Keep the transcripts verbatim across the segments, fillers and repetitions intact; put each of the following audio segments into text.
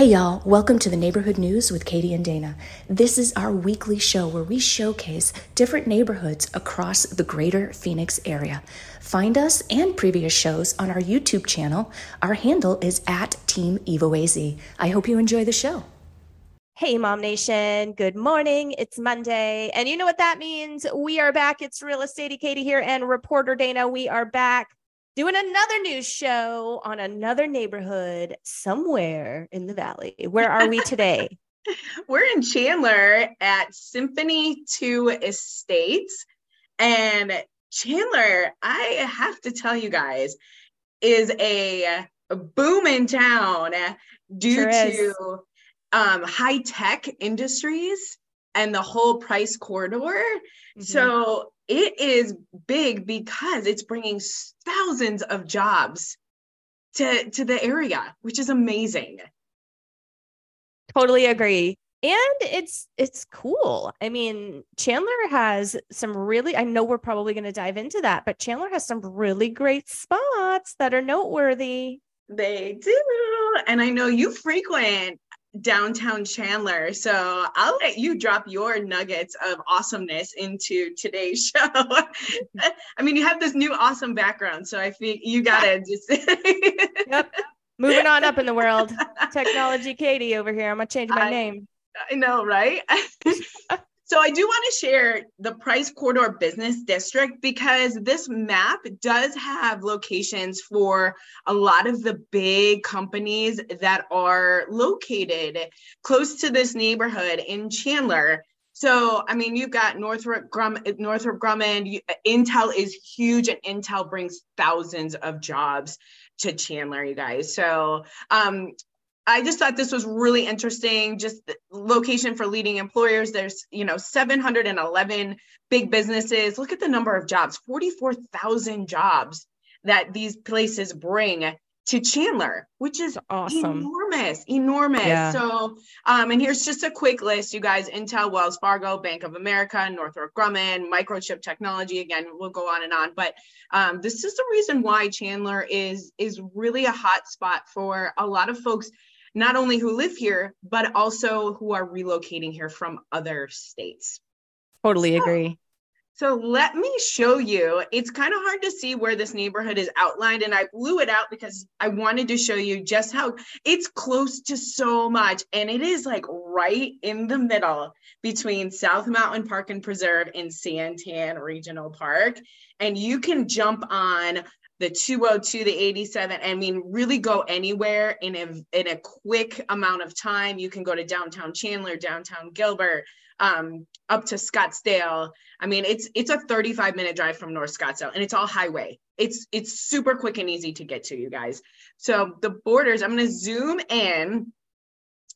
Hey y'all, welcome to The Neighborhood News with Katie and Dana. This is our weekly show where we showcase different neighborhoods across the greater Phoenix area. Find us and previous shows on our YouTube channel. Our handle is at Team Evo A Z. I hope you enjoy the show. Hey, Mom Nation. Good morning. It's Monday. And you know what that means? We are back. It's Real Estate Katie here and reporter Dana. We are back. Doing another news show on another neighborhood somewhere in the valley. Where are we today? We're in Chandler at Symphony two Estates. And Chandler, I have to tell you guys, is a booming town due sure to um, high-tech industries and the whole Price Corridor. Mm-hmm. So it is big because it's bringing thousands of jobs to, to the area, which is amazing. Totally agree. And it's it's cool. I mean, Chandler has some really, I know we're probably going to dive into that, but Chandler has some really great spots that are noteworthy. They do. And I know you frequent downtown Chandler, so I'll let you drop your nuggets of awesomeness into today's show. I mean, you have this new awesome background, so I think you gotta just yep. Moving on up in the world. Technology Katie over here. I'm gonna change my I, name. I know, right? So I do want to share the Price Corridor Business District because this map does have locations for a lot of the big companies that are located close to this neighborhood in Chandler. So, I mean, you've got Northrop Grumman, Northrop Grumman, Intel is huge, and Intel brings thousands of jobs to Chandler, you guys. So, um, I just thought this was really interesting, just the location for leading employers. There's, you know, seven hundred eleven big businesses. Look at the number of jobs, forty-four thousand jobs that these places bring to Chandler, which is awesome. enormous, enormous. Yeah. So, um, and here's just a quick list, you guys. Intel, Wells Fargo, Bank of America, Northrop Grumman, Microchip Technology. Again, we'll go on and on, but um, this is the reason why Chandler is, is really a hot spot for a lot of folks, not only who live here, but also who are relocating here from other states. Totally so, agree. So let me show you. It's kind of hard to see where this neighborhood is outlined, and I blew it out because I wanted to show you just how it's close to so much. And it is like right in the middle between South Mountain Park and Preserve and SanTan Regional Park. And you can jump on the two oh two, the eighty-seven, I mean, really go anywhere in a in a quick amount of time. You can go to downtown Chandler, downtown Gilbert, um, up to Scottsdale. I mean, it's it's a thirty-five minute drive from North Scottsdale, and it's all highway. It's it's super quick and easy to get to, you guys. So the borders, I'm gonna zoom in.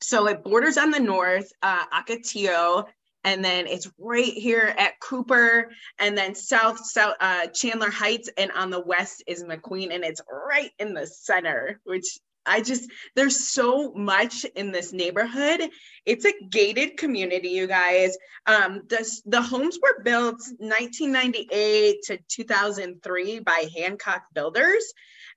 So it borders on the north, uh, Ocotillo, and then it's right here at Cooper, and then south, south uh, Chandler Heights, and on the west is McQueen, and it's right in the center, which I just, there's so much in this neighborhood. It's a gated community, you guys. Um, this, the homes were built nineteen ninety-eight to two thousand three by Hancock Builders,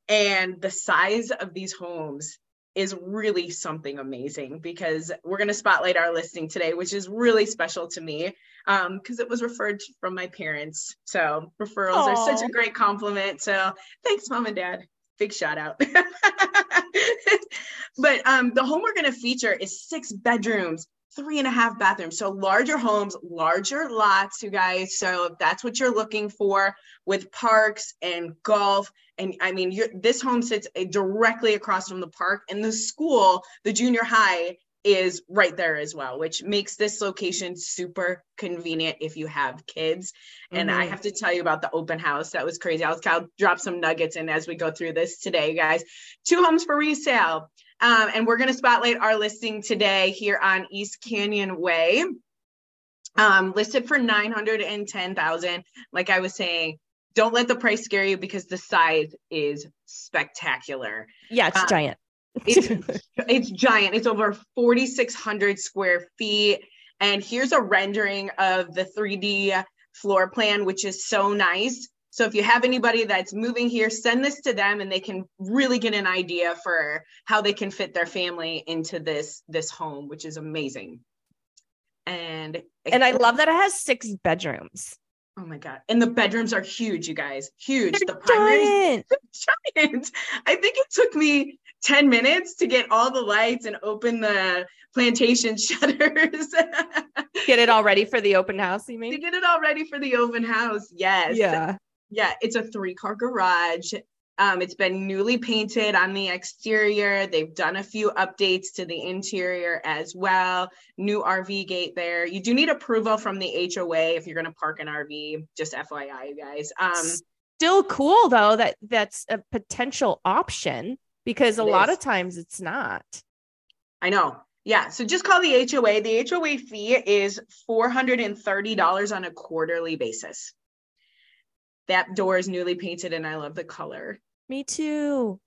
and the size of these homes is really something amazing, because we're going to spotlight our listing today, which is really special to me um, because it was referred to from my parents. So referrals Aww. Are such a great compliment. So thanks, Mom and Dad. Big shout out. But um, the home we're going to feature is six bedrooms, three and a half bathrooms. So larger homes, larger lots, you guys. So if that's what you're looking for with parks and golf, and I mean, you're, this home sits directly across from the park, and the school, the junior high, is right there as well, which makes this location super convenient if you have kids. Mm-hmm. And I have to tell you about the open house. That was crazy. I'll, I'll drop some nuggets in as we go through this today, guys. Two homes for resale. Um, and we're going to spotlight our listing today here on East Canyon Way, um, listed for nine hundred ten thousand dollars. Like I was saying, don't let the price scare you, because the size is spectacular. Yeah, it's um, giant. it's, it's giant. It's over forty-six hundred square feet. And here's a rendering of the three D floor plan, which is so nice. So if you have anybody that's moving here, send this to them and they can really get an idea for how they can fit their family into this, this home, which is amazing. And, and I love that it has six bedrooms. Oh my God. And the bedrooms are huge, you guys. Huge. They're the primary giant. I think it took me ten minutes to get all the lights and open the plantation shutters. Get it all ready for the open house, you mean? To get it all ready for the open house. Yes. Yeah. Yeah. It's a three car garage. Um, it's been newly painted on the exterior. They've done a few updates to the interior as well. New R V gate there. You do need approval from the H O A if you're going to park an R V. Just F Y I, you guys. Um, Still cool, though, that that's a potential option because a lot of times it's not. I know. Yeah. So just call the H O A. The H O A fee is four hundred thirty dollars on a quarterly basis. That door is newly painted and I love the color. Me too.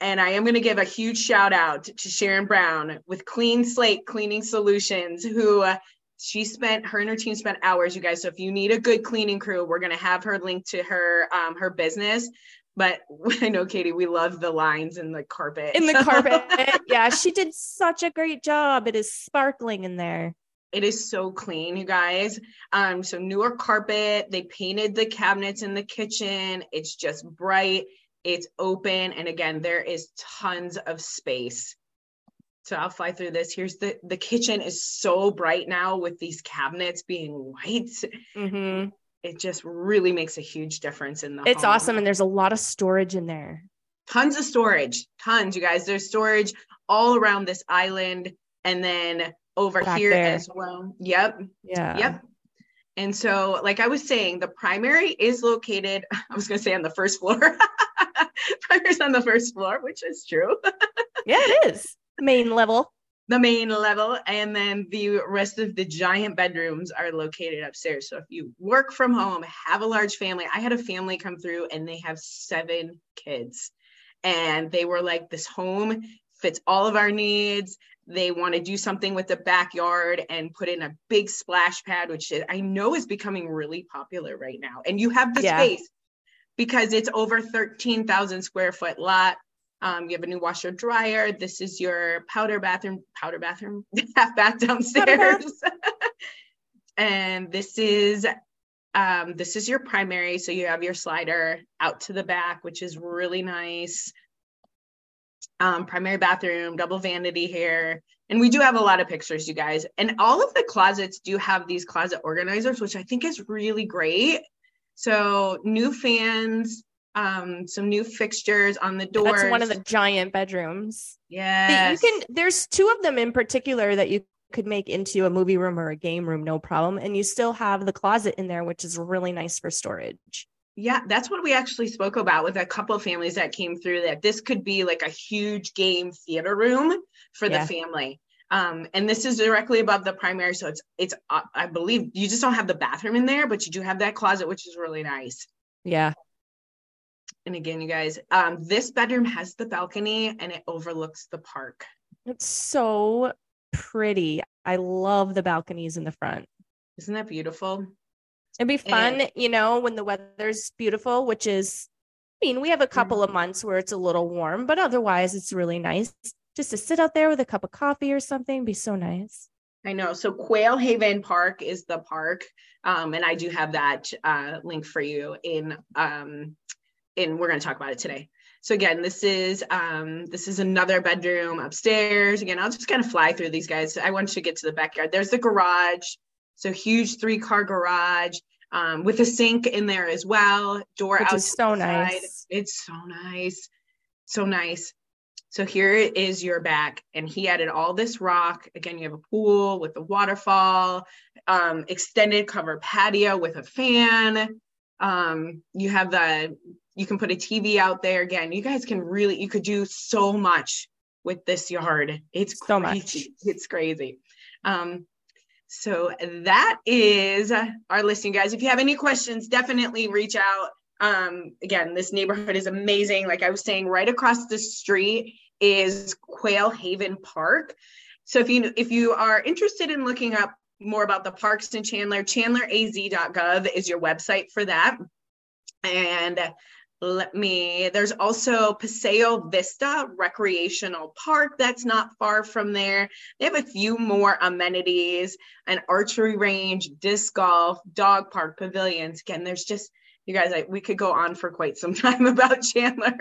And I am going to give a huge shout out to Sharon Brown with Clean Slate Cleaning Solutions, who uh, she spent, her and her team spent hours, you guys. So if you need a good cleaning crew, we're going to have her linked to her, um, her business. But I know, Katie, we love the lines in the carpet. In the carpet. Yeah, she did such a great job. It is sparkling in there. It is so clean, you guys. Um, so newer carpet, they painted the cabinets in the kitchen. It's just bright. It's open. And again, there is tons of space. So I'll fly through this. Here's the, the kitchen is so bright now with these cabinets being white. Mm-hmm. It just really makes a huge difference in the It's home. Awesome. And there's a lot of storage in there. Tons of storage. Tons, you guys. There's storage all around this island. And then over back here there as well. Yep. Yeah. Yep. And so, like I was saying, the primary is located, I was going to say on the first floor. Primary is on the first floor, which is true. Yeah, it is. The main level. The main level. And then the rest of the giant bedrooms are located upstairs. So if you work from home, have a large family. I had a family come through and they have seven kids. And they were like, this home fits all of our needs. They want to do something with the backyard and put in a big splash pad, which I know is becoming really popular right now. And you have the yeah. space because it's over thirteen thousand square foot lot. Um, you have a new washer dryer. This is your powder bathroom, powder bathroom, half bath downstairs. Bath. And this is, um, this is your primary. So you have your slider out to the back, which is really nice. Um, primary bathroom, double vanity here. And we do have a lot of pictures, you guys. And all of the closets do have these closet organizers, which I think is really great. So new fans, um, some new fixtures on the doors. That's one of the giant bedrooms. Yeah. You can, there's two of them in particular that you could make into a movie room or a game room, no problem. And you still have the closet in there, which is really nice for storage. Yeah, that's what we actually spoke about with a couple of families that came through, that this could be like a huge game theater room for yeah. the family. Um, and this is directly above the primary. So it's, it's uh, I believe you just don't have the bathroom in there, but you do have that closet, which is really nice. Yeah. And again, you guys, um, this bedroom has the balcony and it overlooks the park. It's so pretty. I love the balconies in the front. Isn't that beautiful? It'd be fun, and, you know, when the weather's beautiful, which is, I mean, we have a couple of months where it's a little warm, but otherwise it's really nice just to sit out there with a cup of coffee or something. Be so nice. I know. So Quail Haven Park is the park. Um, and I do have that uh, link for you in, um, in, we're going to talk about it today. So again, this is, um, this is another bedroom upstairs. Again, I'll just kind of fly through these guys. I want you to get to the backyard. There's the garage. So huge three car garage um, with a sink in there as well. Door outside. So nice. It's so nice. So nice. So here is your back. And he added all this rock. Again, you have a pool with a waterfall, um, extended cover patio with a fan. Um, you have the, you can put a T V out there. Again, you guys can really, you could do so much with this yard. It's so crazy. Much. It's crazy. Um, So that is our listing, guys. If you have any questions, definitely reach out. Um, again, this neighborhood is amazing. Like I was saying, right across the street is Quail Haven Park. So if you if you are interested in looking up more about the parks in Chandler, Chandler A Z dot gov is your website for that. And let me, there's also Paseo Vista Recreational Park that's not far from there. They have a few more amenities, an archery range, disc golf, dog park, pavilions. Again, there's just, you guys, I, we could go on for quite some time about Chandler.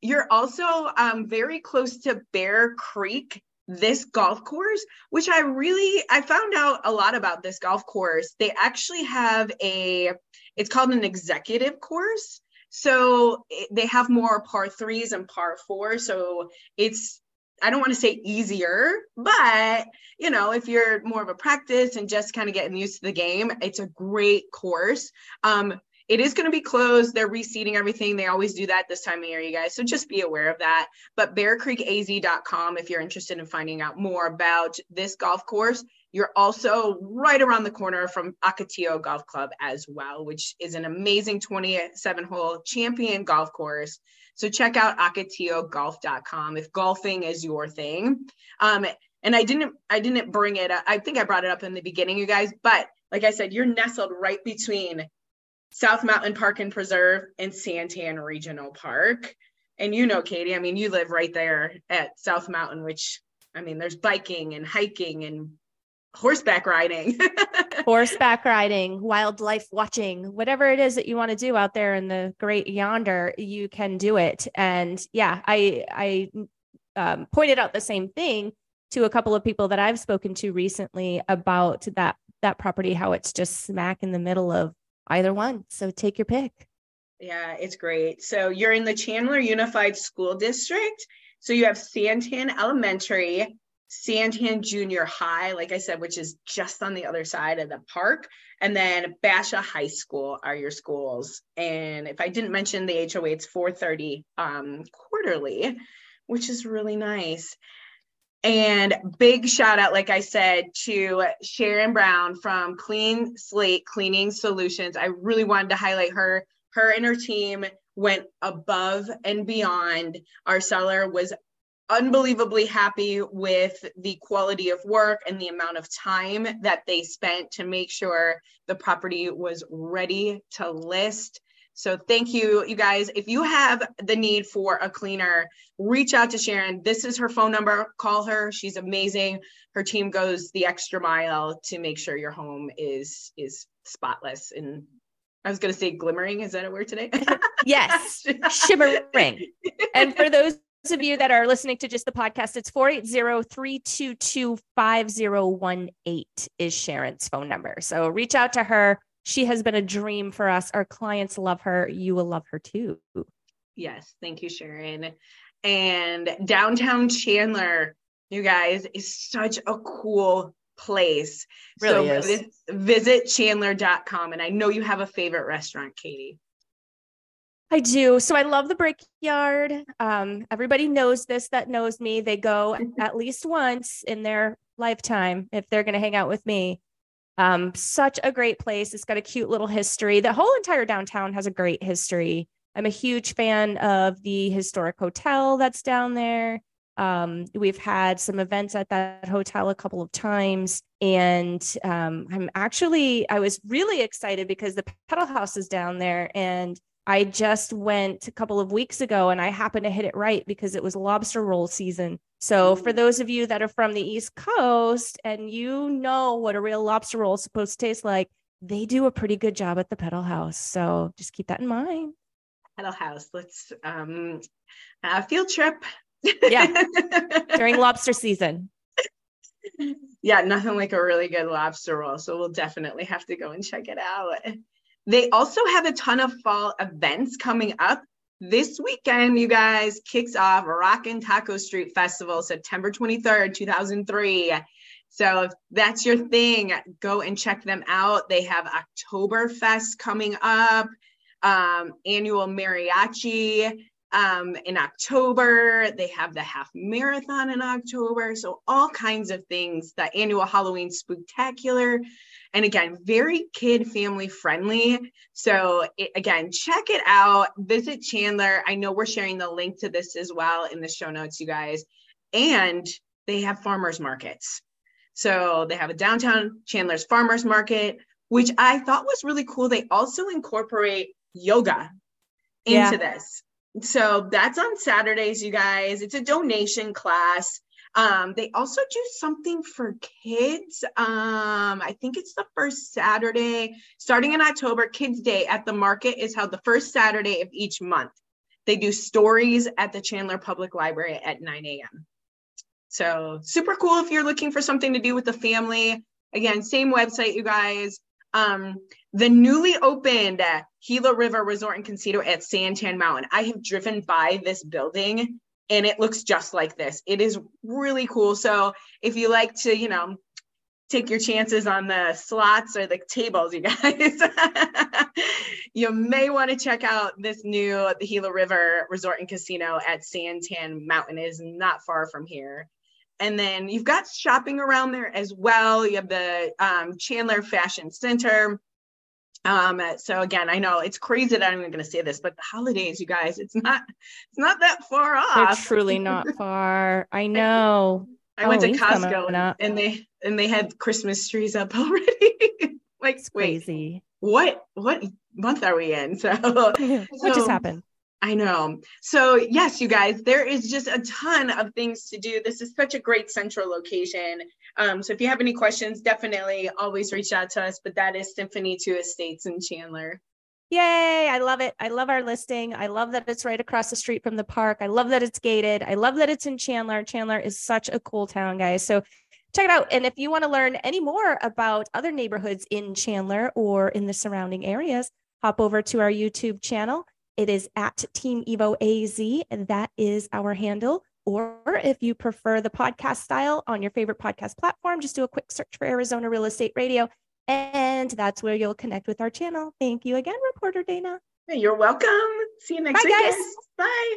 You're also um, very close to Bear Creek, this golf course, which I really, I found out a lot about this golf course. They actually have a, it's called an executive course. So it, they have more par threes and par fours. So it's, I don't want to say easier, but you know, if you're more of a practice and just kind of getting used to the game, it's a great course. Um, It is going to be closed. They're reseeding everything. They always do that this time of year, you guys. So just be aware of that. But Bear Creek A Z dot com if you're interested in finding out more about this golf course. You're also right around the corner from Ocotillo Golf Club as well, which is an amazing twenty-seven hole champion golf course. So check out Ocotillo golf dot com if golfing is your thing. Um, and I didn't, I didn't bring it up. I think I brought it up in the beginning, you guys. But like I said, you're nestled right between South Mountain Park and Preserve and SanTan Regional Park. And you know, Katie, I mean, you live right there at South Mountain, which, I mean, there's biking and hiking and horseback riding. Horseback riding, wildlife watching, whatever it is that you want to do out there in the great yonder, you can do it. And yeah, I, I um, pointed out the same thing to a couple of people that I've spoken to recently about that, that property, how it's just smack in the middle of either one. So take your pick. Yeah, it's great. So you're in the Chandler Unified School District. So you have SanTan Elementary, SanTan Junior High, like I said, which is just on the other side of the park. And then Basha High School are your schools. And if I didn't mention the H O A, it's four thirty um, quarterly, which is really nice. And big shout out, like I said, to Sharon Brown from Clean Slate Cleaning Solutions. I really wanted to highlight her. Her and her team went above and beyond. Our seller was unbelievably happy with the quality of work and the amount of time that they spent to make sure the property was ready to list. So thank you, you guys. If you have the need for a cleaner, reach out to Sharon. This is her phone number. Call her. She's amazing. Her team goes the extra mile to make sure your home is is spotless. And I was going to say glimmering. Is that a word today? Yes, shimmering. And for those of you that are listening to just the podcast, it's four eight zero, three two two, five zero one eight is Sharon's phone number. So reach out to her. She has been a dream for us. Our clients love her. You will love her too. Yes. Thank you, Sharon. And downtown Chandler, you guys, is such a cool place. Really so is. Visit Chandler dot com. And I know you have a favorite restaurant, Katie. I do. So I love the Brickyard. Um, everybody knows this that knows me. They go at least once in their lifetime if they're going to hang out with me. Um, such a great place. It's got a cute little history. The whole entire downtown has a great history. I'm a huge fan of the historic hotel that's down there. Um, we've had some events at that hotel a couple of times. And um, I'm actually, I was really excited because the Peddler House is down there. And I just went a couple of weeks ago and I happened to hit it right because it was lobster roll season. So for those of you that are from the East Coast and you know what a real lobster roll is supposed to taste like, they do a pretty good job at the Peddler House. So just keep that in mind. Peddler House, let's um, uh, field trip. Yeah, during lobster season. Yeah, nothing like a really good lobster roll. So we'll definitely have to go and check it out. They also have a ton of fall events coming up. This weekend, you guys, kicks off Rockin' Taco Street Festival, September twenty-third, two thousand three. So if that's your thing, go and check them out. They have Oktoberfest coming up, um, annual mariachi um, in October. They have the half marathon in October. So all kinds of things, the annual Halloween Spooktacular. And again, very kid family friendly. So it, again, check it out. Visit Chandler. I know we're sharing the link to this as well in the show notes, you guys. And they have farmers markets. So they have a downtown Chandler's farmers market, which I thought was really cool. They also incorporate yoga into yeah. this. So that's on Saturdays, you guys. It's a donation class. Um, they also do something for kids. Um, I think it's the first Saturday, starting in October. Kids Day at the market is held the first Saturday of each month. They do stories at the Chandler Public Library at nine a.m. So super cool if you're looking for something to do with the family. Again, same website, you guys. Um, the newly opened Gila River Resort and Casino at Santan Mountain. I have driven by this building and it looks just like this. It is really cool. So if you like to, you know, take your chances on the slots or the tables, you guys, you may want to check out this new the Gila River Resort and Casino at Santan Mountain. It is not far from here. And then you've got shopping around there as well. You have the um, Chandler Fashion Center. Um, so again, I know it's crazy that I'm even going to say this, but the holidays, you guys, it's not, it's not that far off. They're truly not far. I know. I, I went to Costco and, and they, and they had Christmas trees up already. Like, it's crazy. Wait, what, what month are we in? So what so, just happened? I know. So yes, you guys, there is just a ton of things to do. This is such a great central location. Um, so if you have any questions, definitely always reach out to us, but that is Symphony two Estates in Chandler. Yay. I love it. I love our listing. I love that it's right across the street from the park. I love that it's gated. I love that it's in Chandler. Chandler is such a cool town, guys. So check it out. And if you want to learn any more about other neighborhoods in Chandler or in the surrounding areas, hop over to our YouTube channel. It is at Team Evo A Z, and that is our handle. Or if you prefer the podcast style on your favorite podcast platform, just do a quick search for Arizona Real Estate Radio, and that's where you'll connect with our channel. Thank you again, Reporter Dana. You're welcome. See you next week. Bye, guys. Bye.